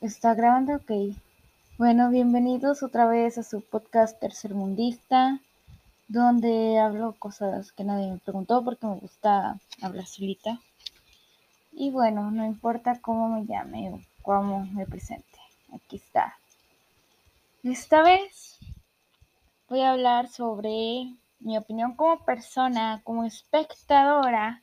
¿Está grabando? Ok. Bueno, bienvenidos otra vez a su podcast Tercer Mundista, donde hablo cosas que nadie me preguntó porque me gusta hablar solita. Y bueno, no importa cómo me llame o cómo me presente. Aquí está. Esta vez voy a hablar sobre mi opinión como persona, como espectadora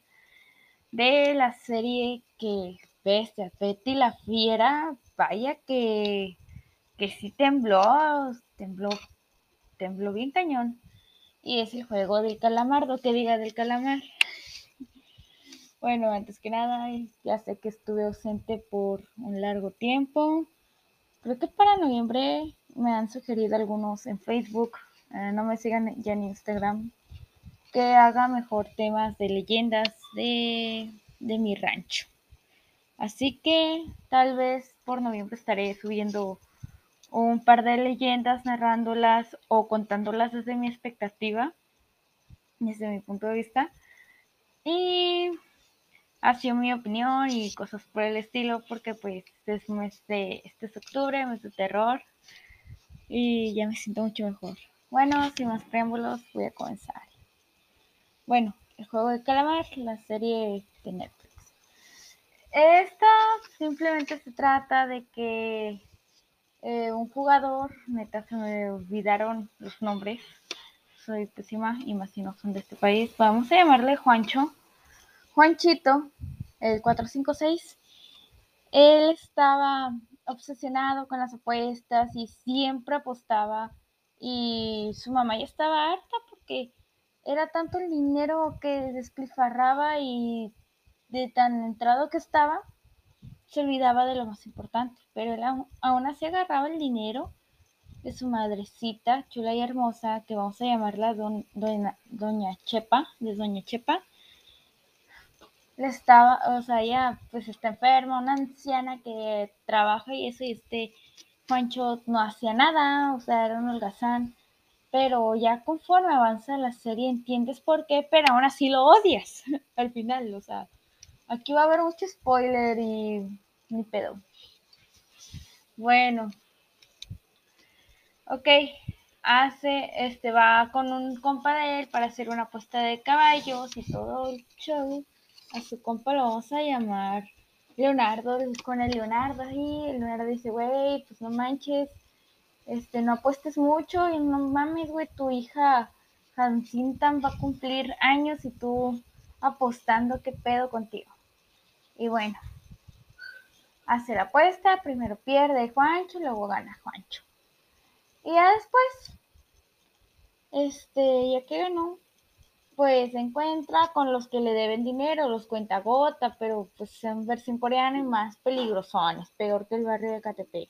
de la serie que Bestia, Betty la Fiera. Vaya que sí tembló bien cañón. Y es El juego del calamar, lo que diga del calamar. Bueno, antes que nada, ya sé que estuve ausente por un largo tiempo. Creo que para noviembre me han sugerido algunos en Facebook. No me sigan ya en Instagram, que haga mejor temas de leyendas de mi rancho. Así que tal vez por noviembre estaré subiendo un par de leyendas, narrándolas o contándolas desde mi expectativa, desde mi punto de vista, y así mi opinión y cosas por el estilo, porque pues este es octubre, mes de terror, y ya me siento mucho mejor. Bueno, sin más preámbulos, voy a comenzar. Bueno, El juego del calamar, la serie de Netflix. Esta simplemente se trata de que un jugador, neta se me olvidaron los nombres, soy pésima y más si no son de este país, vamos a llamarle Juanchito, el 456, él estaba obsesionado con las apuestas y siempre apostaba. Y su mamá ya estaba harta porque era tanto el dinero que despilfarraba y de tan entrado que estaba, se olvidaba de lo más importante. Pero él aún así agarraba el dinero de su madrecita chula y hermosa, que vamos a llamarla Doña Chepa. Ella pues está enferma, una anciana que trabaja y eso, y Juancho no hacía nada, era un holgazán, pero ya conforme avanza la serie entiendes por qué, pero aún así lo odias al final, aquí va a haber mucho spoiler y ni pedo. Bueno, ok, va con un compa de él para hacer una apuesta de caballos y todo el show. A su compa lo vamos a llamar Leonardo, con el Leonardo ahí, el Leonardo dice, güey, pues no manches, no apuestes mucho y no mames, güey, tu hija Jacinta va a cumplir años y tú apostando, qué pedo contigo. Y bueno, hace la apuesta, primero pierde Juancho, luego gana Juancho. Y ya después, ya que ganó, pues se encuentra con los que le deben dinero, los cuentagota, pero pues en versión coreana y más peligrosones, peor que el barrio de Catepec.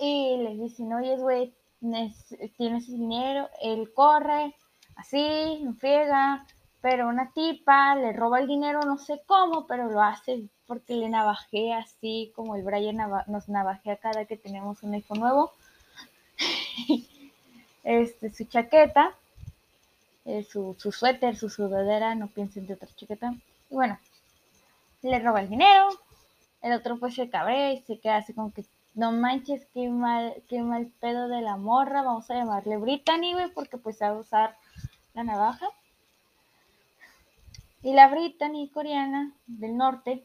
Y les dicen, oye, güey, tienes dinero, él corre, así, friega, pero una tipa le roba el dinero, no sé cómo, pero lo hace porque le navajea así, como el Brian nos navajea cada que tenemos un iPhone nuevo, su chaqueta, su suéter, su sudadera, no piensen de otra chaqueta. Y bueno, le roba el dinero, el otro pues se cabrea y se queda así como que, no manches, qué mal pedo de la morra, vamos a llamarle Brittany, güey, porque pues sabe usar la navaja. Y la Brittany coreana del norte,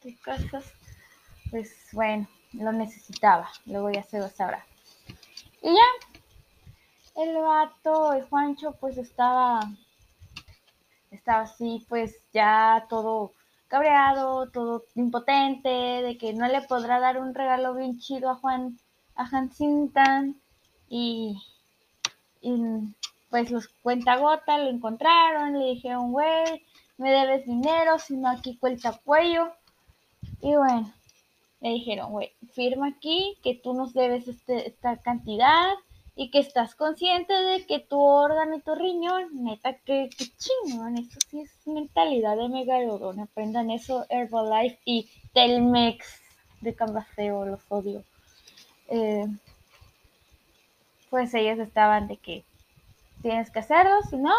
qué cosas, pues bueno, lo necesitaba, luego ya se lo sabrá. Y ya. El vato, el Juancho, pues estaba así, pues ya todo cabreado, todo impotente, de que no le podrá dar un regalo bien chido a Jacinta, y pues los cuentagota lo encontraron, le dijeron, güey, me debes dinero, si no aquí cuelta cuello, y bueno, le dijeron, güey, firma aquí que tú nos debes esta cantidad, y que estás consciente de que tu órgano y tu riñón, neta, que chingón, eso sí es mentalidad de megalodón, aprendan eso, Herbalife y Telmex de Cambaseo, los odio. Pues ellos estaban de que tienes que hacerlo, si no,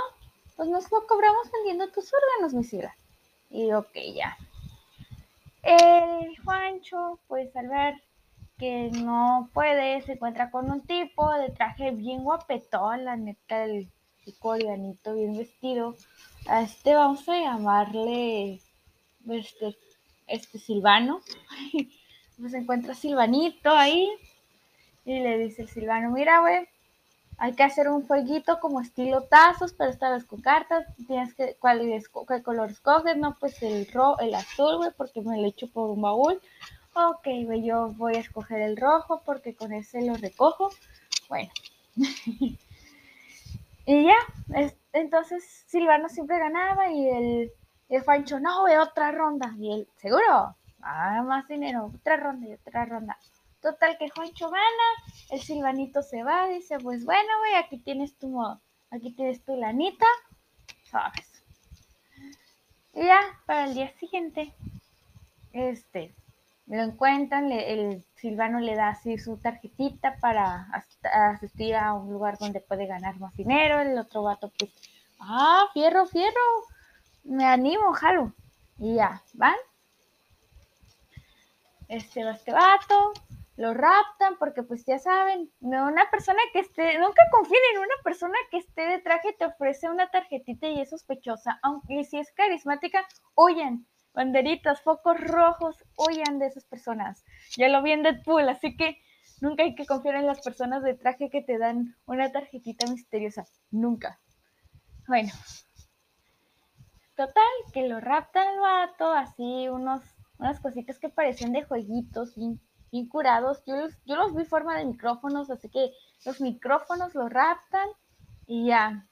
pues nos lo cobramos vendiendo tus órganos, mis hijas. Y ok, ya, El Juancho, pues al ver que no puede, se encuentra con un tipo de traje bien guapetón, la neta, el coreanito bien vestido. A este vamos a llamarle Silvano. Pues encuentra a Silvanito ahí y le dice el Silvano: mira, güey, hay que hacer un jueguito como estilo tazos, pero esta vez con cartas. Tienes que, ¿qué color escoges? No, pues el azul, güey, porque me lo echo por un baúl. Ok, güey, yo voy a escoger el rojo porque con ese lo recojo. Bueno. Y ya, entonces Silvano siempre ganaba y el Juancho: no, güey, otra ronda. Y él: ¿seguro? Ah, más dinero, otra ronda y otra ronda. Total que Juancho gana, el Silvanito se va, dice: pues bueno, güey, aquí tienes tu lanita, ¿sabes? Y ya, para el día siguiente, lo encuentran, el Silvano le da así su tarjetita para asistir a un lugar donde puede ganar más dinero. El otro vato, pues, fierro, me animo, jalo. Y ya, van. Este vato, lo raptan porque, pues, ya saben, nunca confíen en una persona que esté de traje, te ofrece una tarjetita y es sospechosa, aunque si es carismática, huyan, banderitas, focos rojos, huyan de esas personas. Ya lo vi en Deadpool, así que nunca hay que confiar en las personas de traje que te dan una tarjetita misteriosa, nunca. Bueno, total, que lo raptan al vato, así unas cositas que parecían de jueguitos bien curados. Yo los vi forma de micrófonos, así que los micrófonos los raptan y ya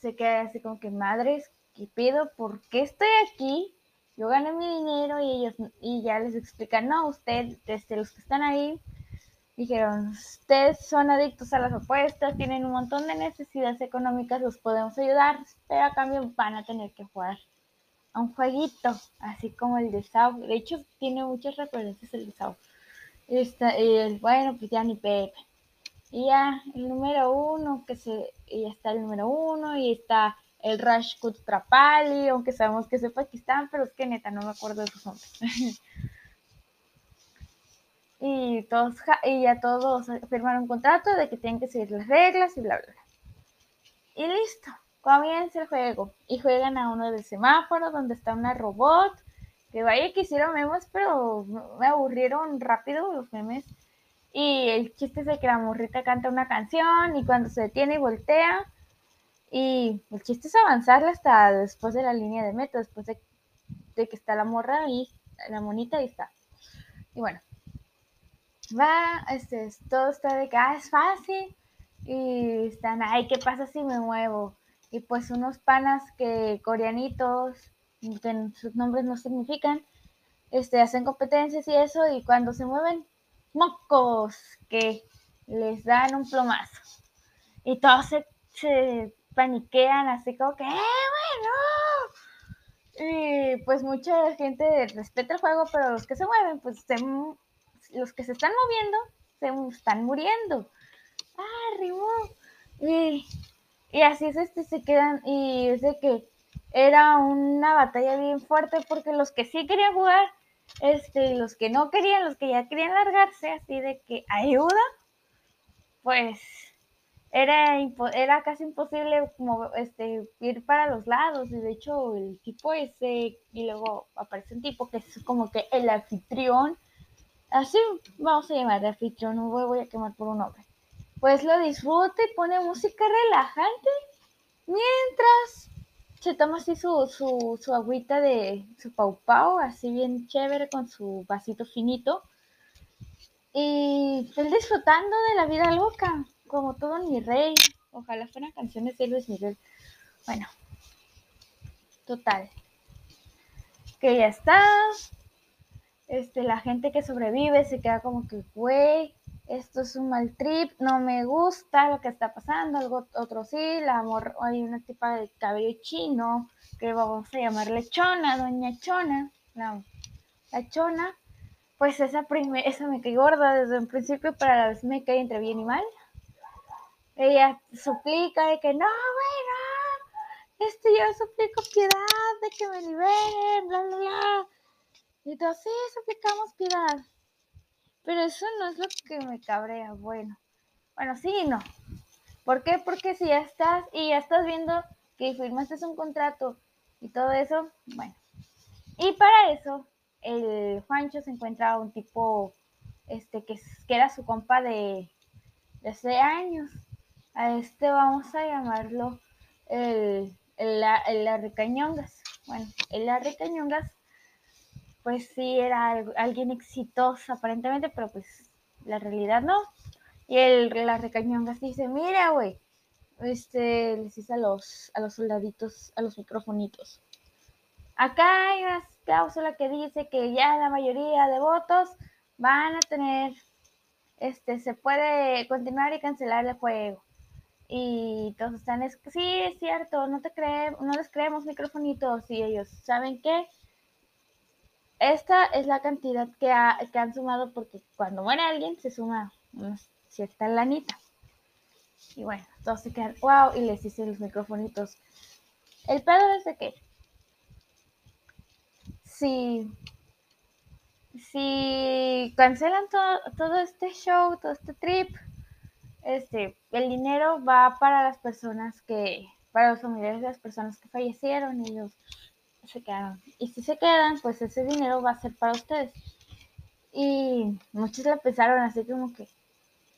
se queda así como que: madres, ¿qué pedo? ¿Por qué estoy aquí? Yo gané mi dinero. Y ellos, y ya les explican: no, usted, los que están ahí, dijeron, ustedes son adictos a las apuestas, tienen un montón de necesidades económicas, los podemos ayudar, pero a cambio van a tener que jugar a un jueguito, así como el de SAW. De hecho, tiene muchas referencias el de SAW. Bueno, pues ya ni Pepe. Y ya, el número uno, y está el Rajesh Koothrappali, aunque sabemos que es de Pakistán, pero es que neta, no me acuerdo de sus nombres. Y ya todos firmaron un contrato de que tienen que seguir las reglas y bla, bla, bla. Y listo. Comienza el juego y juegan a uno del semáforo donde está una robot. Que vaya que hicieron memes, pero me aburrieron rápido los memes. Y el chiste es de que la morrita canta una canción y cuando se detiene y voltea. Y el chiste es avanzarla hasta después de la línea de meta, después de que está la morra y la monita y está. Y bueno, va, todo está de que es fácil y están, ay, ¿qué pasa si me muevo? Y pues unos panas que coreanitos, que sus nombres no significan, hacen competencias y eso, y cuando se mueven, mocos, que les dan un plomazo. Y todos se paniquean, así como que, bueno. Y pues mucha gente respeta el juego, pero los que se mueven, pues los que se están moviendo, se están muriendo. ¡Ah, rimó! Y así es, se quedan, y es de que era una batalla bien fuerte porque los que sí querían jugar, los que no querían, los que ya querían largarse, así de que ayuda, pues era casi imposible como ir para los lados. Y de hecho el tipo ese, y luego aparece un tipo que es como que el anfitrión, así vamos a llamar de anfitrión, no voy a quemar por un nombre. Pues lo disfruta y pone música relajante mientras se toma así su agüita de su pau pau, así bien chévere con su vasito finito. Y él disfrutando de la vida loca, como todo mi rey. Ojalá fueran canciones de Luis Miguel. Bueno, total, que ya está. La gente que sobrevive se queda como que, güey, esto es un mal trip, no me gusta lo que está pasando. Otro sí, hay una tipa de cabello chino, que vamos a llamarle Chona, doña Chona, la Chona. Pues esa me cae gorda desde un principio, pero a la vez me cae entre bien y mal. Ella suplica de que no, bueno, yo suplico piedad de que me liberen, bla, bla, bla. Y entonces, sí, suplicamos piedad. Pero eso no es lo que me cabrea. Bueno, sí y no. ¿Por qué? Porque si ya estás viendo que firmaste un contrato y todo eso, bueno. Y para eso, el Juancho se encuentra a un tipo que era su compa de hace años. A vamos a llamarlo el Arricañongas. Bueno, el Arricañongas, pues sí era alguien exitoso aparentemente, pero pues la realidad no. Y el Arricañongas dice, mira, güey, les dice a los soldaditos, a los microfonitos. Acá hay una cláusula que dice que ya la mayoría de votos van a tener, se puede continuar y cancelar el juego. Y todos están, sí, es cierto, no les creemos, microfonitos. Y ellos, ¿saben qué? Esta es la cantidad que han sumado, porque cuando muere alguien se suma una cierta lanita. Y bueno, todos se quedan, wow, y les dicen los microfonitos. El pedo es de que si cancelan todo este show, todo este trip, el dinero va para los familiares de las personas que fallecieron, y ellos se quedaron. Y si se quedan, pues ese dinero va a ser para ustedes. Y muchos la pensaron así como que,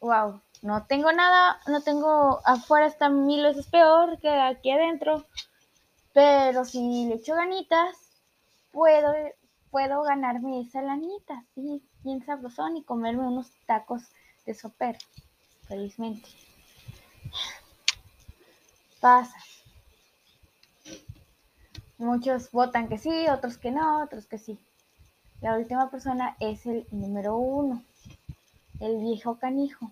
wow, no tengo nada, no tengo, afuera está mil veces peor que aquí adentro, pero si le echo ganitas, puedo ganarme esa lanita, sí, bien sabrosón, y comerme unos tacos de sopero. Felizmente. Pasa. Muchos votan que sí, otros que no, otros que sí. La última persona es el número 1, el viejo canijo.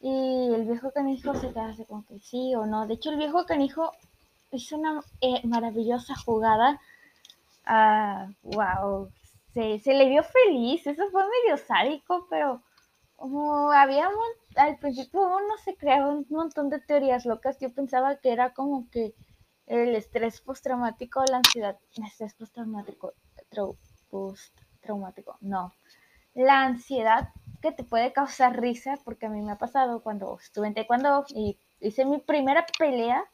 Y el viejo canijo se queda así con que sí o no. De hecho, el viejo canijo hizo una maravillosa jugada. Wow. Se le vio feliz. Eso fue medio sádico, pero como al principio uno se creaba un montón de teorías locas. Yo pensaba que era como que el estrés postraumático, la ansiedad, no, la ansiedad que te puede causar risa, porque a mí me ha pasado cuando estuve en taekwondo y hice mi primera pelea,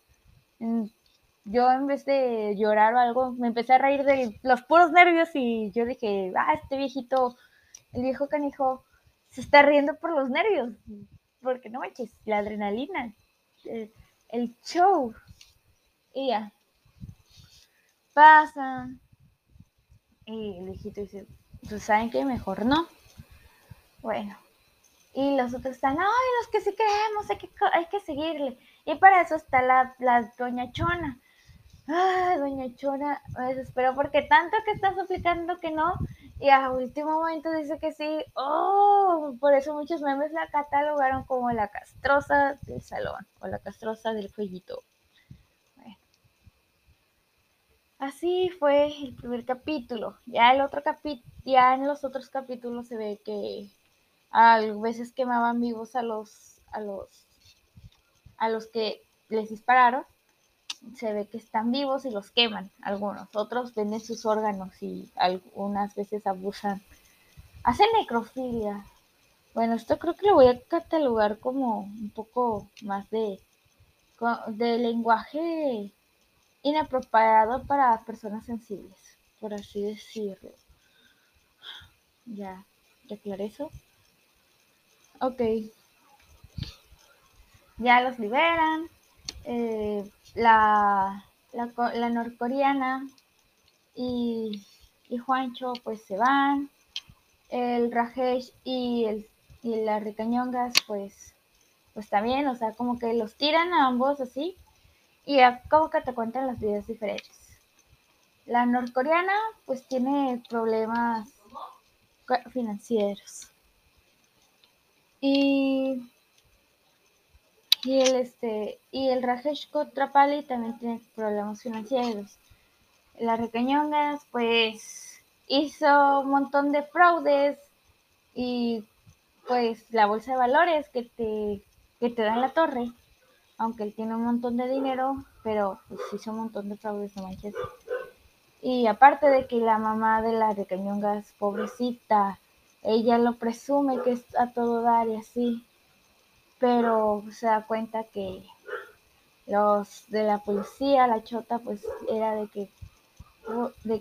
yo en vez de llorar o algo, me empecé a reír de los puros nervios, y yo dije, el viejo canijo se está riendo por los nervios, porque no manches, la adrenalina, el show. Y ya, pasa, y el viejito dice, pues ¿saben qué? Mejor no. Bueno, y los otros están, ay, los que sí creemos, hay que seguirle. Y para eso está la doña Chona. Ay, doña Chona, me desespero, porque tanto que está suplicando que no, y a último momento dice que sí. Oh, por eso muchos memes la catalogaron como la castrosa del salón o la castrosa del jueguito. Bueno. Así fue el primer capítulo. Ya en los otros capítulos se ve que a veces quemaban vivos a los que les dispararon. Se ve que están vivos y los queman algunos, otros venden sus órganos y algunas veces abusan, hacen necrofilia. Bueno, esto creo que lo voy a catalogar como un poco más de lenguaje inapropiado para personas sensibles, por así decirlo. Ya aclaré eso. Ok, ya los liberan. La norcoreana y Juancho pues se van, el Rajesh y la Ricañongas pues también, o sea, como que los tiran a ambos así, y como que te cuentan las vidas diferentes. La norcoreana pues tiene problemas financieros, y el Rajesh Koothrappali también tiene problemas financieros. La Recañongas pues hizo un montón de fraudes, y pues la bolsa de valores que te da en la torre, aunque él tiene un montón de dinero, pero pues hizo un montón de fraudes, no manches. Y aparte de que la mamá de la recañonga es pobrecita, ella lo presume que es a todo dar y así, pero se da cuenta que los de la policía, la chota, pues era de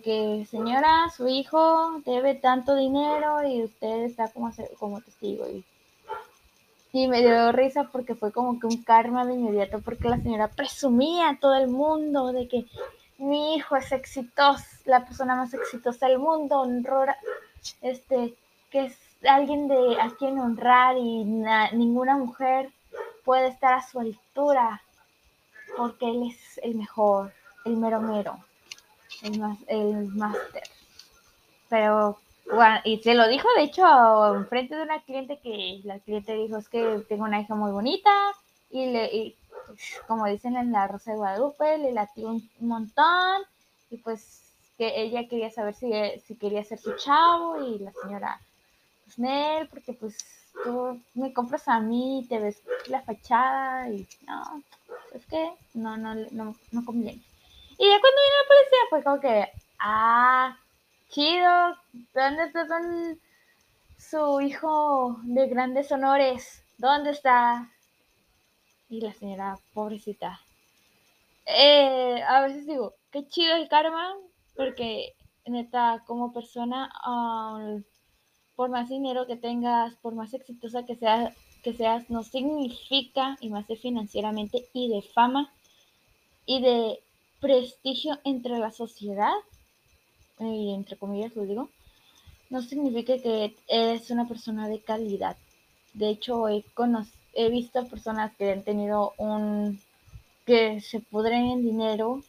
que señora, su hijo debe tanto dinero y usted está como testigo. Y me dio risa porque fue como que un karma de inmediato, porque la señora presumía a todo el mundo de que mi hijo es exitoso, la persona más exitosa del mundo, honrora, que es alguien de a quien honrar y ninguna mujer puede estar a su altura porque él es el mejor, el mero, el máster. Pero bueno, y se lo dijo de hecho en frente de una cliente, que la cliente dijo, es que tengo una hija muy bonita y como dicen en La Rosa de Guadalupe, le latió un montón y pues que ella quería saber si quería ser su chavo, y la señora, pues Nel, porque pues tú me compras a mí y te ves la fachada y no, es que no conviene. Y ya cuando vino la policía fue como que, chido, ¿dónde está su hijo de grandes honores? ¿Dónde está? Y la señora, pobrecita. A veces digo, qué chido el karma, porque neta, como persona, por más dinero que tengas, por más exitosa que seas, no significa, y más de financieramente, y de fama, y de prestigio entre la sociedad, y entre comillas lo digo, no significa que eres una persona de calidad. De hecho, he visto personas que han tenido que se pudren en dinero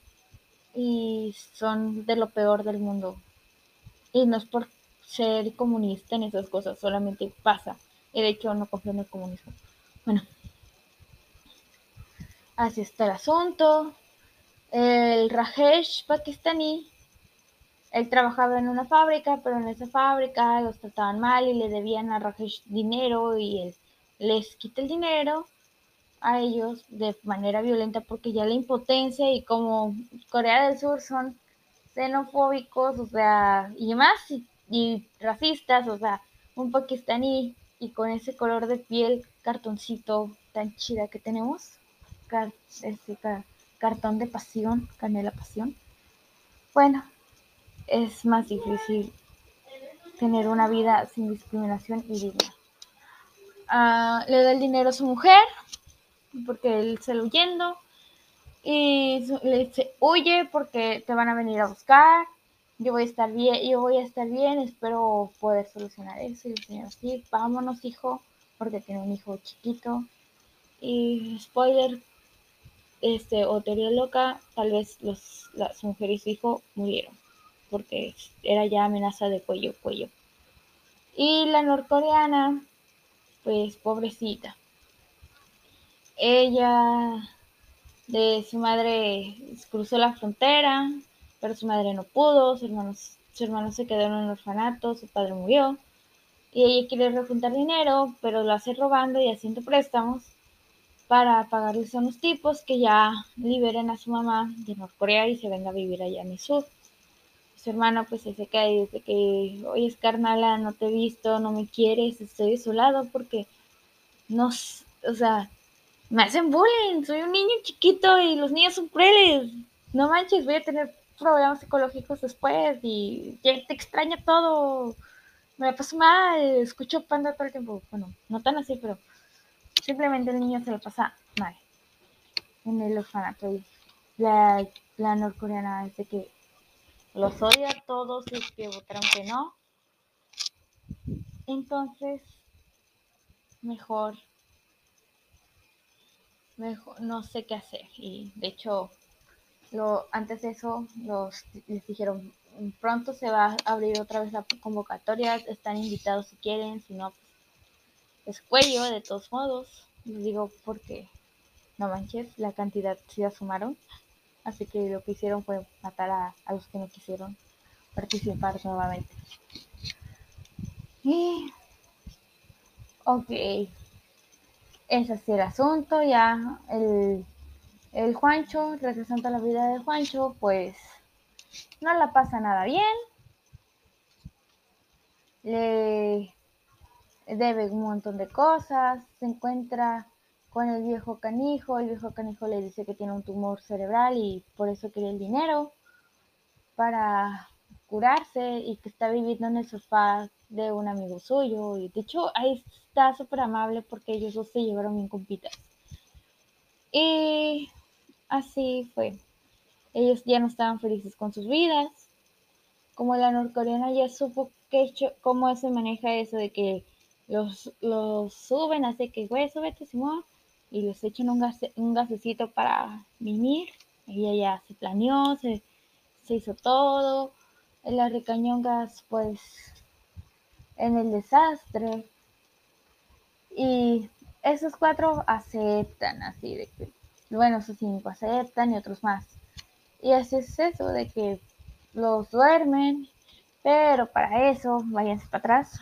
y son de lo peor del mundo. Y no es por ser comunista en esas cosas, solamente pasa. Y de hecho no confío en el comunismo. Bueno, así está el asunto. El Rajesh pakistaní, él trabajaba en una fábrica, pero en esa fábrica los trataban mal y le debían a Rajesh dinero y él les quita el dinero a ellos de manera violenta porque ya la impotencia, y como Corea del Sur son xenofóbicos, o sea, y más, y racistas, o sea, un pakistaní y con ese color de piel cartoncito tan chida que tenemos, cartón de pasión, canela pasión, bueno, es más difícil tener una vida sin discriminación y digna. Le da el dinero a su mujer porque él sale huyendo y le dice, huye porque te van a venir a buscar, yo voy a estar bien, espero poder solucionar eso. Y el señor, sí, vámonos hijo, porque tiene un hijo chiquito. Y spoiler, o teoría loca, tal vez su mujer y su hijo murieron porque era ya amenaza de cuello. Y la norcoreana, pues pobrecita, ella de su madre cruzó la frontera, pero su madre no pudo, su hermano se quedó en un orfanato, su padre murió y ella quiere rejuntar dinero, pero lo hace robando y haciendo préstamos para pagarles a unos tipos que ya liberen a su mamá de Norcorea y se venga a vivir allá en el sur. Su hermano pues se queda y dice que, oye, carnala, no te he visto, no me quieres, estoy desolado porque no, o sea, me hacen bullying, soy un niño chiquito y los niños son crueles, no manches, voy a tener problemas psicológicos después y ya te extraña todo, me la paso mal, escucho Panda todo el tiempo, bueno, no tan así, pero simplemente el niño se lo pasa mal en el orfanato. Y la norcoreana dice que los odia a todos los que votaron que no. Entonces, mejor no sé qué hacer. Y de hecho, antes de eso, les dijeron, pronto se va a abrir otra vez la convocatoria. Están invitados si quieren, si no, pues, es cuello de todos modos. Les digo porque, no manches, la cantidad sí la sumaron. Así que lo que hicieron fue matar a los que no quisieron participar nuevamente. Y, ok. Ese es el asunto. Ya el Juancho, regresando a la vida de Juancho, pues no la pasa nada bien, le debe un montón de cosas, se encuentra con el viejo canijo le dice que tiene un tumor cerebral y por eso quiere el dinero para curarse y que está viviendo en el sofá de un amigo suyo. Y de hecho ahí está súper amable porque ellos dos se llevaron bien compitas. Y así fue. Ellos ya no estaban felices con sus vidas. Como la norcoreana ya supo cómo se maneja eso de que los suben, así que güey, súbete Simón, y los echan un gasecito para mimir. Ella ya se planeó, se hizo todo. Las recañongas pues en el desastre. Y esos 4 aceptan, así de que, bueno, esos 5 aceptan y otros más. Y así es eso, de que los duermen, pero para eso, váyanse para atrás.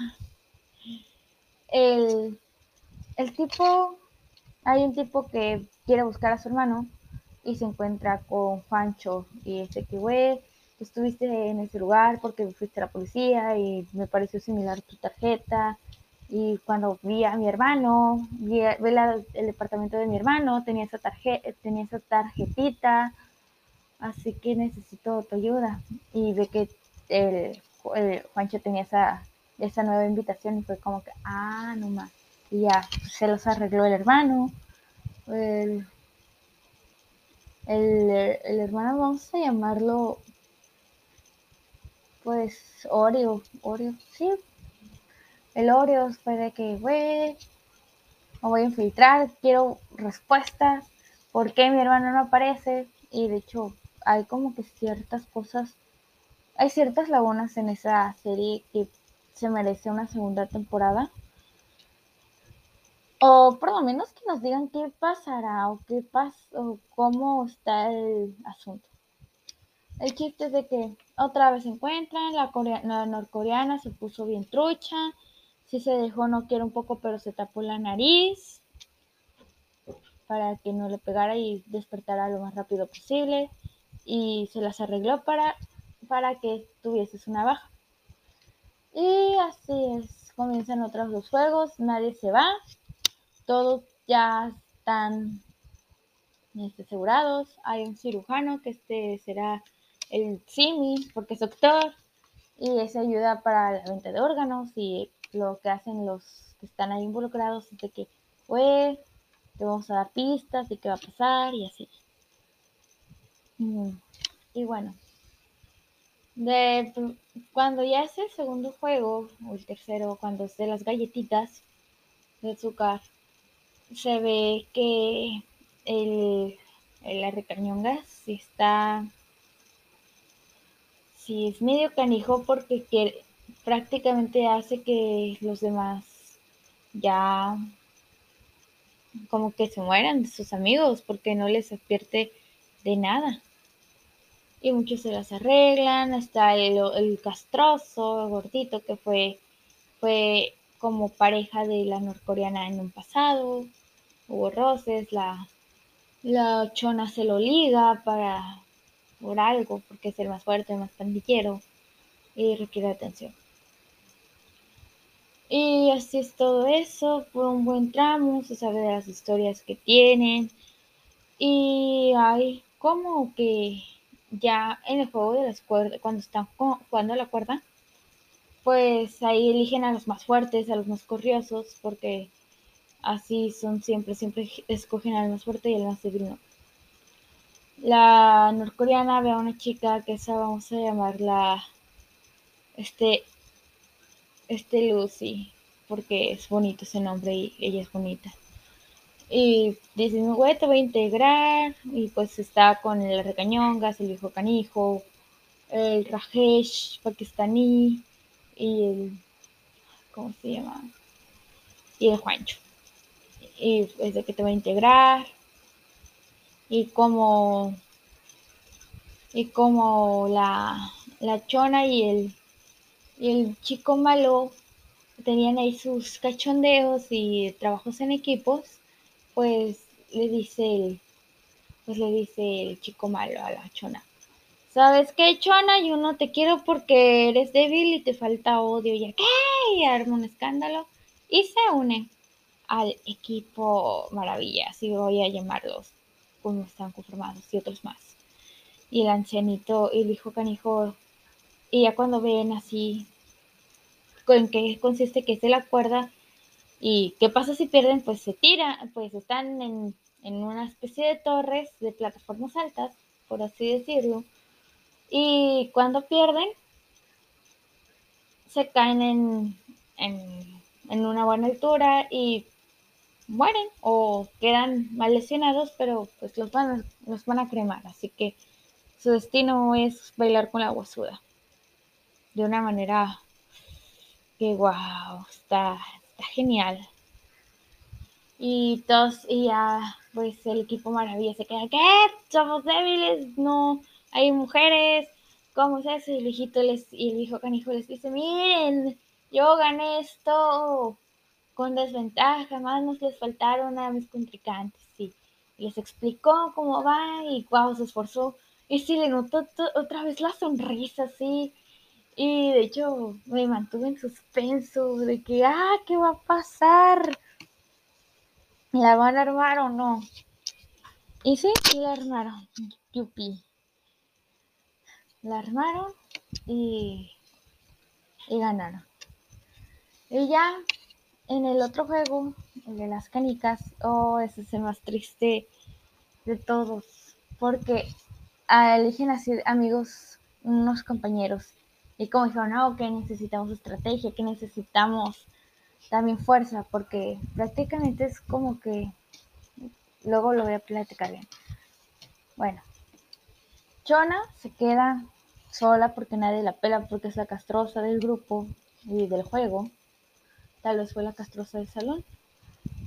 El tipo, hay un tipo que quiere buscar a su hermano y se encuentra con Juancho y este que, güey, estuviste en ese lugar porque fuiste a la policía y me pareció similar tu tarjeta. Y cuando vi a mi hermano, vi el departamento de mi hermano, tenía esa tarjetita, así que necesito tu ayuda. Y ve que el Juancho tenía esa nueva invitación y fue como que, ah, no más. Y ya se los arregló el hermano. El hermano, vamos a llamarlo, pues, Oreo, sí. El Oreo fue de que, güey, me voy a infiltrar, quiero respuestas, ¿por qué mi hermano no aparece? Y de hecho, hay como que ciertas cosas, hay ciertas lagunas en esa serie que se merece una segunda temporada. O por lo menos que nos digan qué pasará o cómo está el asunto. El chiste es de que otra vez se encuentran, la norcoreana se puso bien trucha, sí se dejó, no quiero un poco, pero se tapó la nariz para que no le pegara y despertara lo más rápido posible, y se las arregló para que tuvieses una baja. Y así es, comienzan otros 2 juegos, nadie se va, todos ya están asegurados, hay un cirujano que será el Simi porque es doctor y esa ayuda para la venta de órganos. Y lo que hacen los que están ahí involucrados es de que, güey, te vamos a dar pistas de qué va a pasar y así. Y bueno, cuando ya es el segundo juego, o el tercero, cuando es de las galletitas de azúcar, se ve que el arrecañongas sí es medio canijo porque prácticamente hace que los demás ya como que se mueran de sus amigos porque no les advierte de nada. Y muchos se las arreglan, hasta el castroso, el gordito, que fue como pareja de la norcoreana en un pasado. Hubo roces, la chona se lo liga por algo, porque es el más fuerte, el más pandillero y requiere atención. Y así es todo eso, por un buen tramo, se sabe de las historias que tienen. Y hay como que ya en el juego de las cuerdas, cuando están jugando a la cuerda, pues ahí eligen a los más fuertes, a los más corriosos, porque así son siempre escogen al más fuerte y al más débil no. La norcoreana ve a una chica que esa vamos a llamarla Lucy, porque es bonito ese nombre y ella es bonita. Y dicen, güey, te voy a integrar. Y pues está con el recañongas, el viejo canijo, el Rajesh pakistaní y ¿cómo se llama? Y el Juancho. Y es de que te va a integrar. Y como la chona y el chico malo tenían ahí sus cachondeos y trabajos en equipos, pues le dice el chico malo a la chona, ¿Sabes qué, chona? Yo no te quiero porque eres débil y te falta odio. ¿Y qué? Y arma un escándalo. Y se unen al equipo Maravilla, así voy a llamarlos, como están conformados, y otros más. Y el ancianito y el hijo canijo. Y ya cuando ven así en qué consiste, que es de la cuerda, y qué pasa si pierden, pues se tiran, pues están en una especie de torres, de plataformas altas, por así decirlo. Y cuando pierden, se caen en una buena altura y mueren o quedan mal lesionados, pero pues los van a cremar. Así que su destino es bailar con la guasuda. De una manera que wow, está genial. Y todos, y ya, pues el equipo Maravilla se queda, ¿qué? Somos débiles, no hay mujeres, ¿cómo es eso? Y el hijito y el hijo canijo les dice, miren, yo gané esto con desventaja, más nos les faltaron a mis contrincantes, sí. Y les explicó cómo va y wow, se esforzó. Y sí, le notó otra vez la sonrisa, sí. Y de hecho me mantuve en suspenso de que, ¿qué va a pasar? ¿La van a armar o no? Y sí, la armaron. Yupi. La armaron y ganaron. Y ya en el otro juego, el de las canicas, ese es el más triste de todos, porque eligen así amigos, unos compañeros, y como dijeron, que necesitamos estrategia, que necesitamos también fuerza, porque prácticamente es como que, luego lo voy a platicar bien. Bueno, Chona se queda sola porque nadie la pela, porque es la castrosa del grupo y del juego. Tal vez fue la castrosa del salón.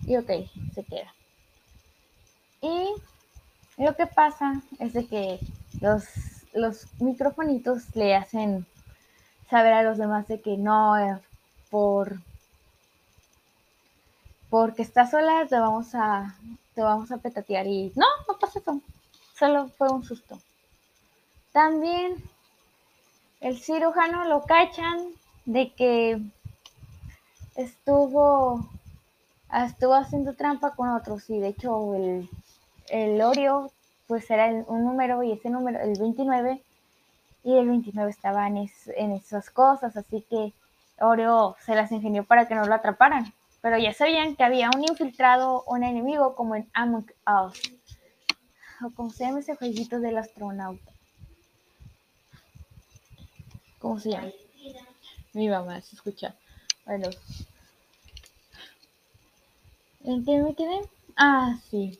Y ok, se queda. Y lo que pasa es de que los microfonitos le hacen saber a los demás de que no, porque estás sola te vamos a petatear. Y no pasa eso. Solo fue un susto. También el cirujano lo cachan de que estuvo haciendo trampa con otros, y de hecho el Oreo pues era un número, y ese número, el 29, y el 29 estaba en esas cosas, así que Oreo se las ingenió para que no lo atraparan, pero ya sabían que había un infiltrado, un enemigo, como en Among Us, o como se llama ese jueguito del astronauta. ¿Cómo se llama? Mi mamá se escucha. Bueno. ¿En qué me quedé? Ah, sí.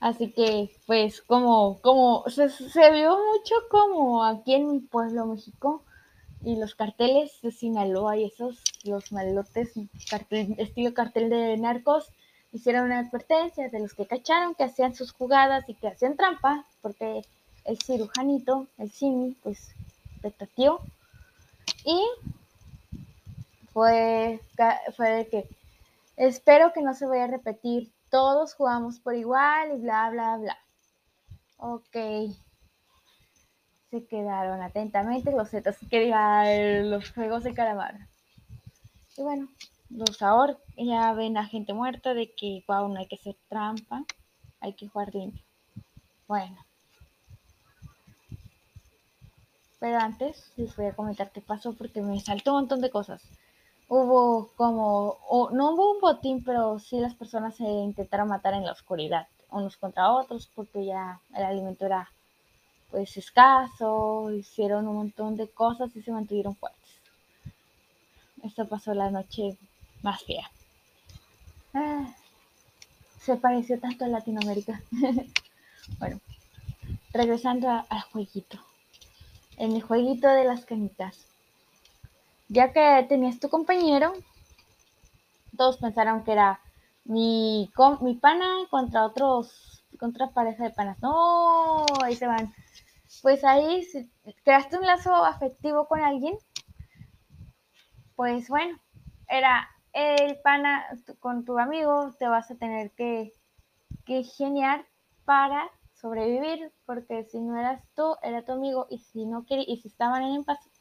Así que, pues, como se vio mucho como aquí en mi pueblo, México, y los carteles de Sinaloa y esos, los malotes, estilo cartel de narcos, hicieron una advertencia de los que cacharon, que hacían sus jugadas y que hacían trampa, porque el cirujanito, el Simi, pues, petateó. Y fue de que espero que no se vaya a repetir, todos jugamos por igual y bla bla bla. Ok, se quedaron atentamente los zetas, que digan los juegos de calamar. Y bueno, los ahora ya ven a gente muerta de que wow, no hay que hacer trampa, hay que jugar limpio. Bueno, pero antes les voy a comentar qué pasó, porque me saltó un montón de cosas. Hubo no hubo un botín, pero sí las personas se intentaron matar en la oscuridad, unos contra otros, porque ya el alimento era pues escaso, hicieron un montón de cosas y se mantuvieron fuertes. Esto pasó la noche más fea. Se pareció tanto a Latinoamérica. Bueno, regresando al jueguito. En el jueguito de las canicas, ya que tenías tu compañero, todos pensaron que era mi pana contra pareja de panas. No, ahí se van. Pues ahí, si creaste un lazo afectivo con alguien, pues bueno, era el pana con tu amigo, te vas a tener que ingeniar para sobrevivir, porque si no eras tú, era tu amigo, y si estaban en